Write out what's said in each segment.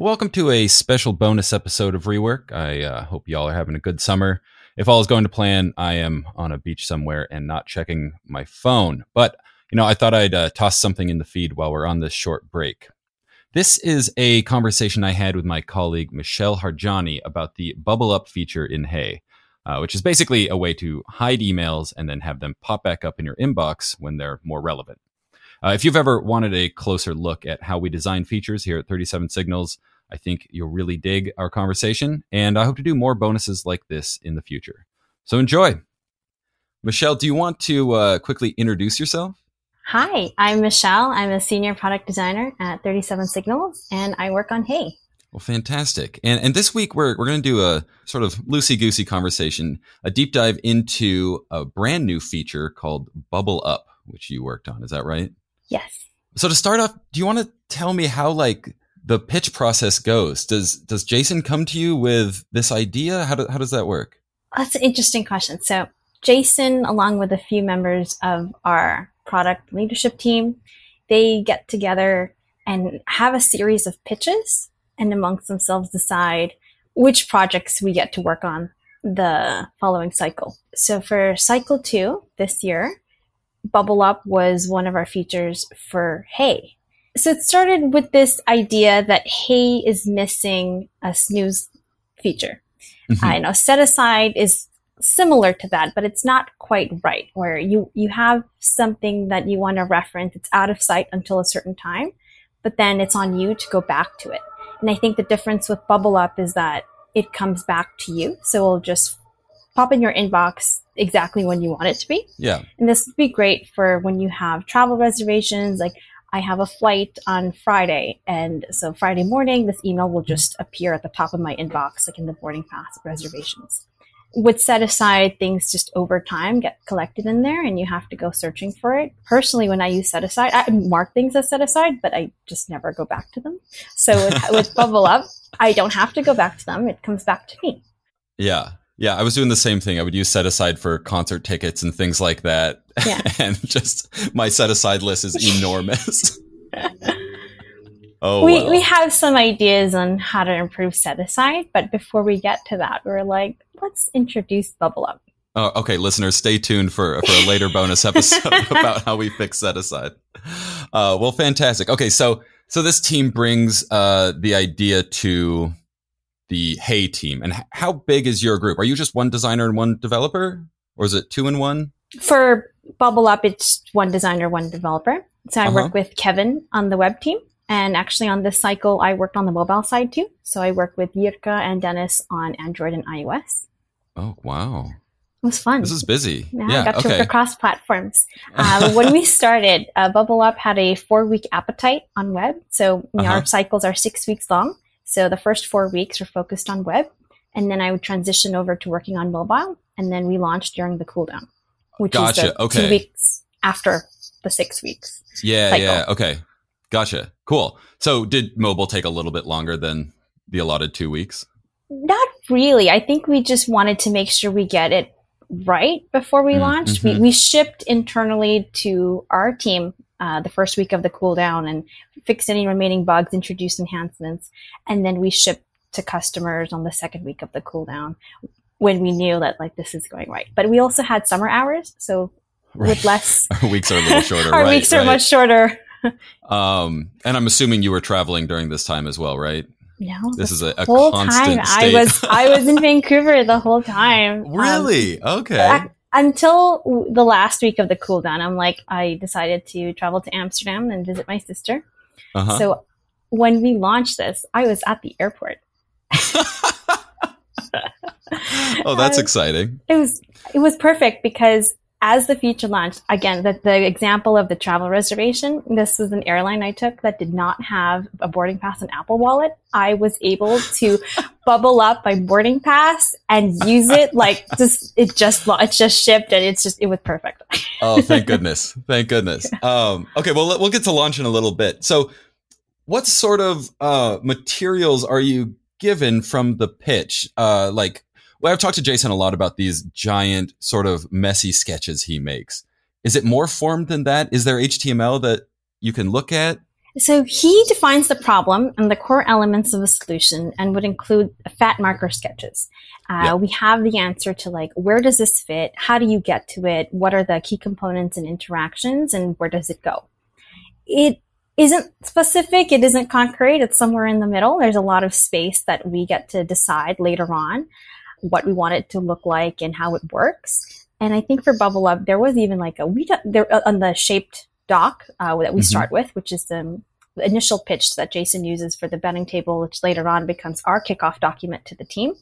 Welcome to a special bonus episode of Rework. I hope y'all are having a good summer. If all is going to plan, I am on a beach somewhere and not checking my phone. But, you know, I thought I'd toss something in the feed while we're on this short break. This is a conversation I had with my colleague Michelle Harjani about the Bubble Up feature in Hey, which is basically a way to hide emails and then have them pop back up in your inbox when they're more relevant. If you've ever wanted a closer look at how we design features here at 37signals, I think you'll really dig our conversation, and I hope to do more bonuses like this in the future. So enjoy. Michelle, do you want to quickly introduce yourself? Hi, I'm Michelle. I'm a senior product designer at 37signals, and I work on Hey. Well, fantastic. And this week, we're going to do a sort of loosey-goosey conversation, a deep dive into a brand new feature called Bubble Up, which you worked on. Is that right? Yes. So to start off, do you want to tell me how the pitch process goes? Does Jason come to you with this idea? How does that work? That's an interesting question. So Jason, along with a few members of our product leadership team, they get together and have a series of pitches and amongst themselves decide which projects we get to work on the following cycle. So for cycle 2 this year, Bubble Up was one of our features for Hey. So it started with this idea that Hey is missing a snooze feature. Mm-hmm. I know Set Aside is similar to that, but it's not quite right, where you have something that you want to reference. It's out of sight until a certain time, but then it's on you to go back to it. And I think the difference with Bubble Up is that it comes back to you. So it'll just pop in your inbox exactly when you want it to be. Yeah. And this would be great for when you have travel reservations. Like, I have a flight on Friday, and so Friday morning, this email will just appear at the top of my inbox, like in the boarding pass reservations. With Set Aside, things just over time get collected in there, and you have to go searching for it. Personally, when I use Set Aside, I mark things as set aside, but I just never go back to them. So with Bubble Up, I don't have to go back to them. It comes back to me. Yeah. Yeah, I was doing the same thing. I would use Set Aside for concert tickets and things like that. Yeah. And just my Set Aside list is enormous. We have some ideas on how to improve Set Aside, but before we get to that, we're like, let's introduce Bubble Up. Oh, okay, listeners, stay tuned for a later bonus episode about how we fix Set Aside. Well, fantastic. Okay, so this team brings the idea to the Hey team. And how big is your group? Are you just one designer and one developer, or is it two and one? For Bubble Up, it's one designer, one developer. So I work with Kevin on the web team. And actually on this cycle, I worked on the mobile side too. So I work with Yirka and Dennis on Android and iOS. Oh, wow. It was fun. This is busy. Yeah, I got to work across platforms. When we started, Bubble Up had a 4-week appetite on web. So our cycles are 6 weeks long. So the first 4 weeks were focused on web, and then I would transition over to working on mobile, and then we launched during the cooldown, which is 2 weeks after the 6 weeks. Yeah, cycle. Yeah. Okay. Gotcha. Cool. So did mobile take a little bit longer than the allotted 2 weeks? Not really. I think we just wanted to make sure we get it right before we launched. Mm-hmm. We shipped internally to our team the first week of the cooldown and fixed any remaining bugs, introduced enhancements, and then we shipped to customers on the second week of the cooldown when we knew that this is going right. But we also had summer hours, so with less, our weeks are a little shorter. Our weeks are much shorter. And I'm assuming you were traveling during this time as well, right? Yeah, this is a whole constant time. State. I was in Vancouver the whole time. Really? Okay. Until the last week of the cooldown, I decided to travel to Amsterdam and visit my sister. Uh-huh. So when we launched this, I was at the airport. Oh, that's exciting. It was perfect because as the feature launched, again, the example of the travel reservation, this was an airline I took that did not have a boarding pass on Apple Wallet. I was able to bubble up my boarding pass and use it. It just shipped, and it was perfect. Oh, thank goodness. Thank goodness. Okay. Well, we'll get to launch in a little bit. So what sort of materials are you given from the pitch? Well, I've talked to Jason a lot about these giant sort of messy sketches he makes. Is it more formed than that? Is there HTML that you can look at? So he defines the problem and the core elements of a solution and would include fat marker sketches. We have the answer to like, where does this fit? How do you get to it? What are the key components and interactions and where does it go? It isn't specific. It isn't concrete. It's somewhere in the middle. There's a lot of space that we get to decide later on what we want it to look like and how it works. And I think for Bubble Up, there was even like on the shaped doc that we start with, which is the initial pitch that Jason uses for the betting table, which later on becomes our kickoff document to the team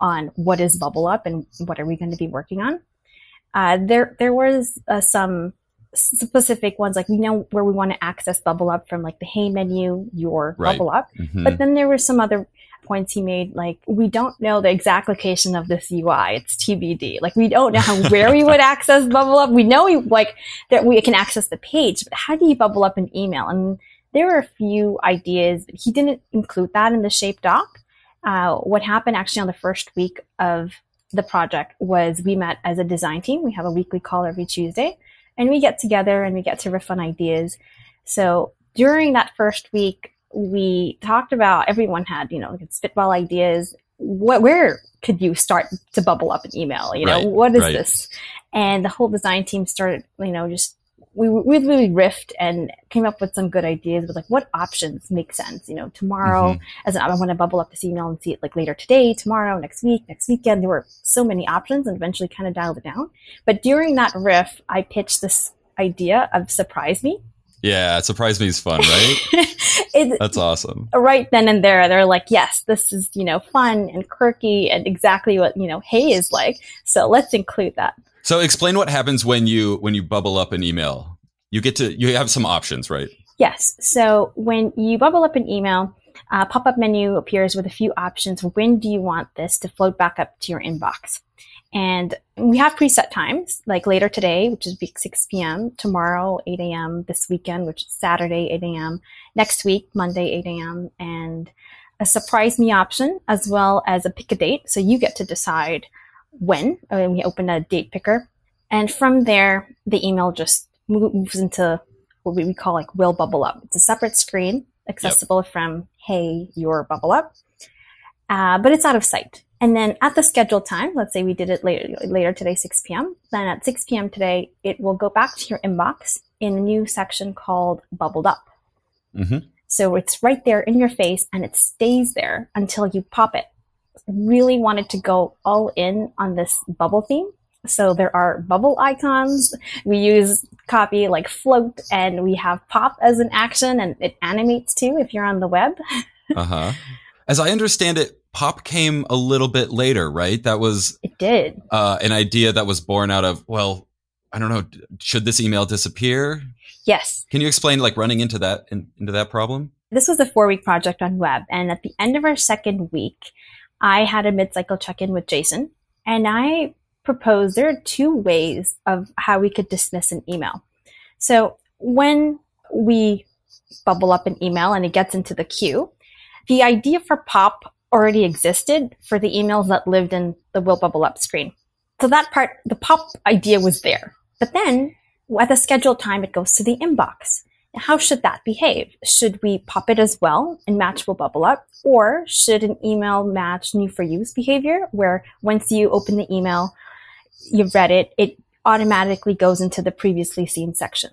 on what is Bubble Up and what are we going to be working on. There was some specific ones, like we know where we want to access Bubble Up from, like the Hey menu, your Bubble Up. But then there were some other points he made, like we don't know the exact location of this UI, it's TBD. Like we don't know where we would access Bubble Up. We know that we can access the page, but how do you bubble up an email? And there were a few ideas, but he didn't include that in the Shape doc. What happened actually on the first week of the project was we met as a design team. We have a weekly call every Tuesday and we get together and we get to riff on ideas. So during that first week, we talked about, everyone had, spitball ideas. Where could you start to bubble up an email? What is this? And the whole design team started, we really riffed and came up with some good ideas with like what options make sense, tomorrow I want to bubble up this email and see it like later today, tomorrow, next week, next weekend. There were so many options and eventually kind of dialed it down. But during that riff, I pitched this idea of Surprise Me. Yeah, Surprise Me is fun, right? That's awesome. Right then and there, they're like, yes, this is, fun and quirky and exactly what, Hey is like. So let's include that. So explain what happens when you bubble up an email. You have some options, right? Yes. So when you bubble up an email, a pop-up menu appears with a few options. When do you want this to float back up to your inbox? And we have preset times, like later today, which is 6 p.m., tomorrow, 8 a.m., this weekend, which is Saturday, 8 a.m., next week, Monday, 8 a.m., and a Surprise Me option, as well as a pick a date. So you get to decide when, and we open a date picker. And from there, the email just moves into what we call like Will Bubble Up. It's a separate screen accessible from Hey, your Bubble Up, but it's out of sight. And then at the scheduled time, let's say we did it later today, 6 p.m., then at 6 p.m. today, it will go back to your inbox in a new section called Bubbled Up. So it's right there in your face and it stays there until you pop it. Really wanted to go all in on this bubble theme. So there are bubble icons. We use copy like float and we have pop as an action and it animates too if you're on the web. As I understand it, pop came a little bit later, right? It did. An idea that was born out of, I don't know, should this email disappear? Yes. Can you explain like running into that into that problem? This was a 4-week project on web. And at the end of our second week, I had a mid-cycle check-in with Jason. And I proposed there are two ways of how we could dismiss an email. So when we bubble up an email and it gets into the queue, the idea for pop already existed for the emails that lived in the Will Bubble Up screen. So that part, the pop idea was there. But then at the scheduled time, it goes to the inbox. Now, how should that behave? Should we pop it as well and match Will Bubble Up? Or should an email match new for use behavior where once you open the email, you've read it, it automatically goes into the previously seen section.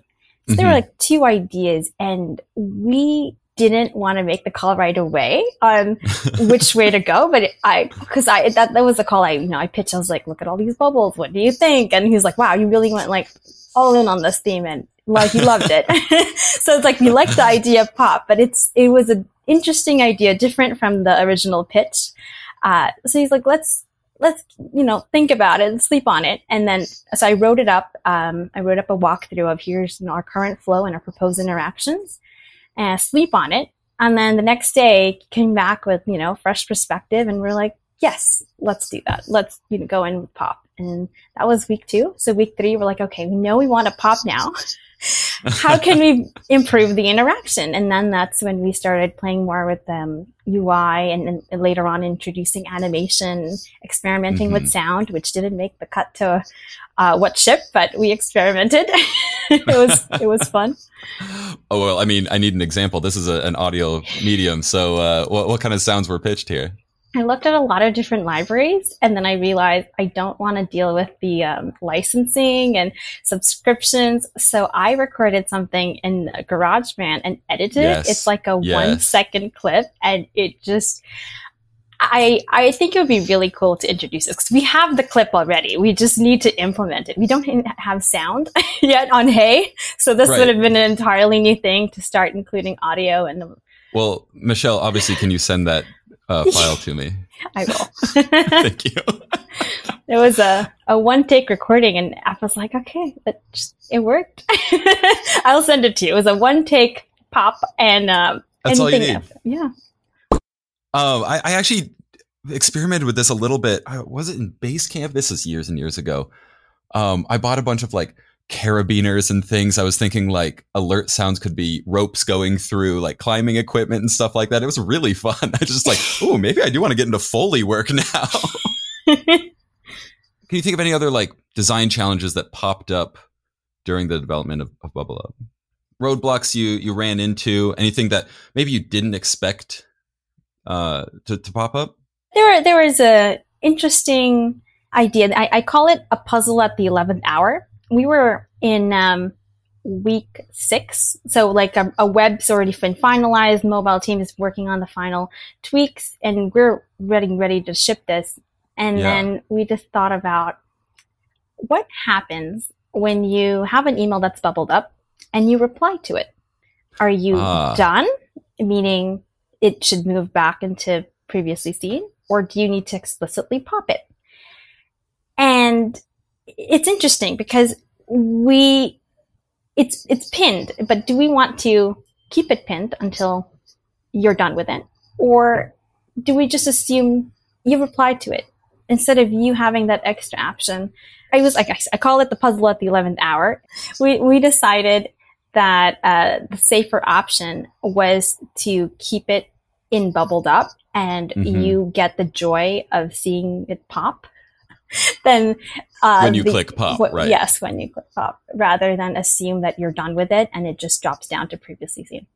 So there were like two ideas and we didn't want to make the call right away on which way to go, but that was the call I pitched. I was like, look at all these bubbles. What do you think? And he was like, wow, you really went like all in on this theme and like he loved it. So it's like, we liked the idea of pop, but it was an interesting idea, different from the original pitch. So he's like, let's think about it and sleep on it. And then, so I wrote it up. I wrote up a walkthrough of here's our current flow and our proposed interactions. Sleep on it. And then the next day came back with, fresh perspective. And we're like, yes, let's do that. Let's go in with pop. And that was week 2. So week 3, we're like, okay, we know we want to pop now. How can we improve the interaction? And then that's when we started playing more with UI and later on introducing animation, experimenting with sound, which didn't make the cut to what ship, but we experimented. It was fun. Oh, well, I mean, I need an example. This is an audio medium. So what kind of sounds were pitched here? I looked at a lot of different libraries, and then I realized I don't want to deal with the licensing and subscriptions. So I recorded something in GarageBand and edited it. It's like a 1-second clip, and it just... I think it would be really cool to introduce this because we have the clip already. We just need to implement it. We don't have sound yet on Hey, so this would have been an entirely new thing to start including audio. And well, Michelle, obviously, can you send that file to me? I will. Thank you. It was a one-take recording, and I was like, okay, it worked. I'll send it to you. It was a one-take pop, and that's all you need. After. Yeah. I actually experimented with this a little bit. Was it in Basecamp? This is years and years ago. I bought a bunch of like carabiners and things. I was thinking like alert sounds could be ropes going through like climbing equipment and stuff like that. It was really fun. I was just like, oh, maybe I do want to get into Foley work now. Can you think of any other like design challenges that popped up during the development of Bubble Up? Roadblocks you ran into? Anything that maybe you didn't expect to pop up? There is a interesting idea. I call it a puzzle at the 11th hour. We were in week 6. So like a web's already been finalized. Mobile team is working on the final tweaks, and we're ready to ship this. And then we just thought about what happens when you have an email that's bubbled up and you reply to it. Are you done? Meaning it should move back into previously seen, or do you need to explicitly pop it? And it's interesting because it's pinned, but do we want to keep it pinned until you're done with it? Or do we just assume you replied to it instead of you having that extra option? I was like, I call it the puzzle at the 11th hour. We decided that the safer option was to keep it in Bubbled Up, and you get the joy of seeing it pop. Then when you click pop, right? Yes, when you click pop, rather than assume that you're done with it and it just drops down to previously seen.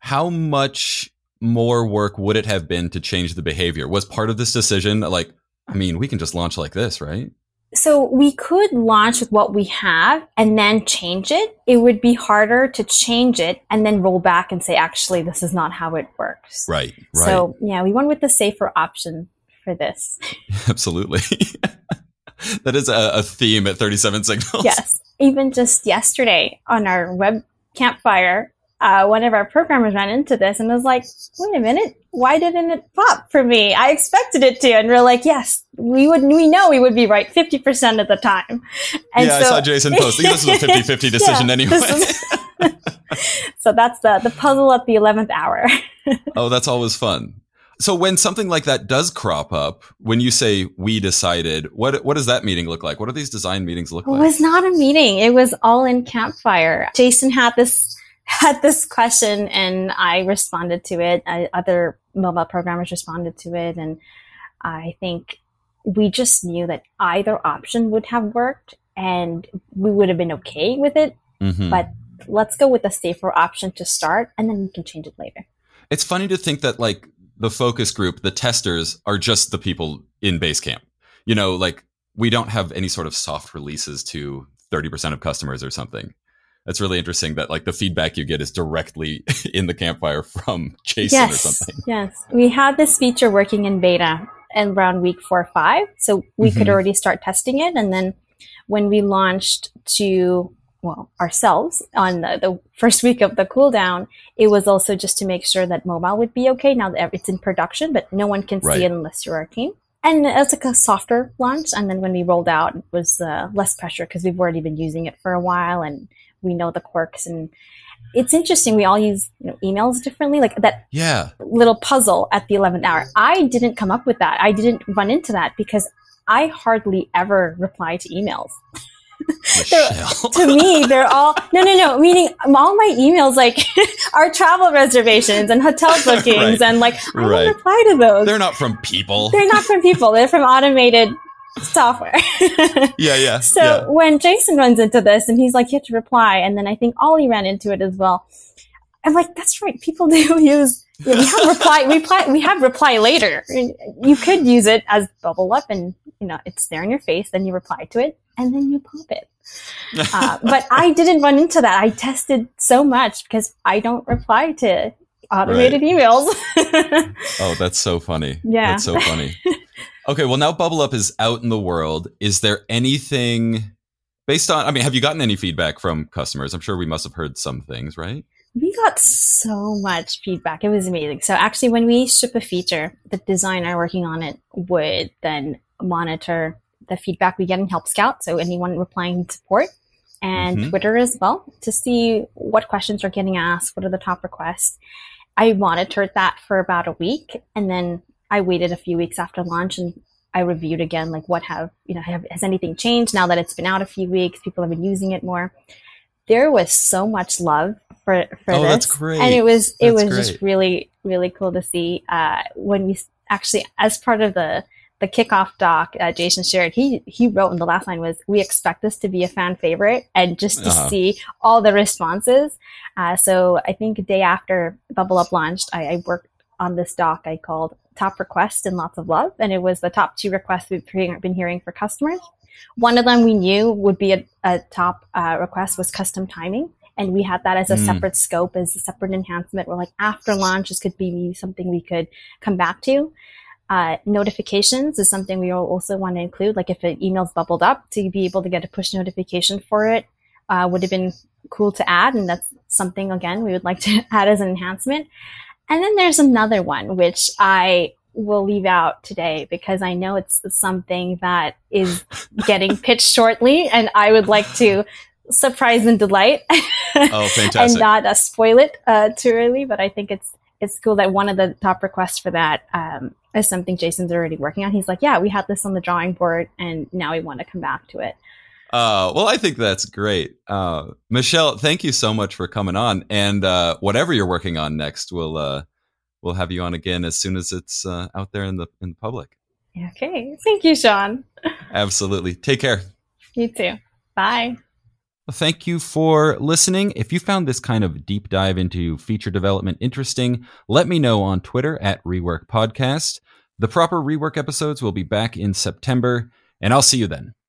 How much more work would it have been to change the behavior? Was part of this decision like, I mean, we can just launch like this, right? So we could launch with what we have and then change it. It would be harder to change it and then roll back and say, actually, this is not how it works. Right. So yeah, we went with the safer option for this. Absolutely. That is a theme at 37 Signals. Yes. Even just yesterday on our web campfire, one of our programmers ran into this and was like, wait a minute, why didn't it pop for me? I expected it to. And we're like, yes, we know we would be right 50% of the time. And I saw Jason post, this was a 50-50 decision anyway. So that's the puzzle at the 11th hour. Oh, that's always fun. So when something like that does crop up, when you say we decided, what does that meeting look like? What do these design meetings look like? It was not a meeting. It was all in Campfire. Jason had this question, and I responded to it. Other mobile programmers responded to it. And I think we just knew that either option would have worked and we would have been okay with it. Mm-hmm. But let's go with the safer option to start, and then we can change it later. It's funny to think that like the focus group, the testers, are just the people in Basecamp. Like we don't have any sort of soft releases to 30% of customers or something. That's really interesting that like the feedback you get is directly in the campfire from Jason or something. Yes. We had this feature working in beta and around week 4 or 5. So we could already start testing it. And then when we launched to ourselves on the first week of the cooldown, it was also just to make sure that mobile would be okay now that it's in production, but no one can see it unless you're our team. And it's like a softer launch. And then when we rolled out, it was less pressure because we've already been using it for a while and we know the quirks. And it's interesting. We all use emails differently, like that little puzzle at the 11th hour. I didn't come up with that. I didn't run into that because I hardly ever reply to emails. Michelle. To me, they're all no. Meaning, all my emails like are travel reservations and hotel bookings, right. And like I don't reply to those. They're not from people. They're from automated software. Yeah. So when Jason runs into this and he's like, "You have to reply," and then I think Ollie ran into it as well. I'm like, that's right. People do use. Yeah, we have reply. We have reply later. You could use it as Bubble Up, and it's there in your face. Then you reply to it, and then you pop it. But I didn't run into that. I tested so much because I don't reply to automated emails. Oh, that's so funny. Yeah, that's so funny. Okay, well now Bubble Up is out in the world. Is there anything based on? I mean, have you gotten any feedback from customers? I'm sure we must have heard some things, right? We got so much feedback. It was amazing. So actually, when we ship a feature, the designer working on it would then monitor the feedback we get in Help Scout. So anyone replying to support and Twitter as well to see what questions are getting asked, what are the top requests. I monitored that for about a week. And then I waited a few weeks after launch and I reviewed again, like has anything changed now that it's been out a few weeks? People have been using it more. There was so much love for this. That's great. And it was just really, really cool to see. When we actually, as part of the kickoff doc Jason shared, he wrote in the last line was, we expect this to be a fan favorite, and just to see all the responses. So I think a day after Bubble Up launched, I worked on this doc I called Top Requests and Lots of Love. And it was the top 2 requests we've been hearing for customers. One of them we knew would be a top request was custom timing. And we had that as a separate scope, as a separate enhancement. We're like, after launch, this could be something we could come back to. Notifications is something we also want to include. Like if an email's bubbled up, to be able to get a push notification for it would have been cool to add. And that's something, again, we would like to add as an enhancement. And then there's another one, which I will leave out today because I know it's something that is getting pitched shortly, and I would like to surprise and delight. Oh, fantastic. And not spoil it too early, but I think it's cool that one of the top requests for that is something Jason's already working on. He's like, yeah, we had this on the drawing board, and now we want to come back to it. Well, I think that's great. Michelle, thank you so much for coming on, and whatever you're working on next, we'll have you on again as soon as it's out there in the public. Okay. Thank you, Sean. Absolutely. Take care. You too. Bye. Well, thank you for listening. If you found this kind of deep dive into feature development interesting, let me know on Twitter @ReworkPodcast. The proper Rework episodes will be back in September, and I'll see you then.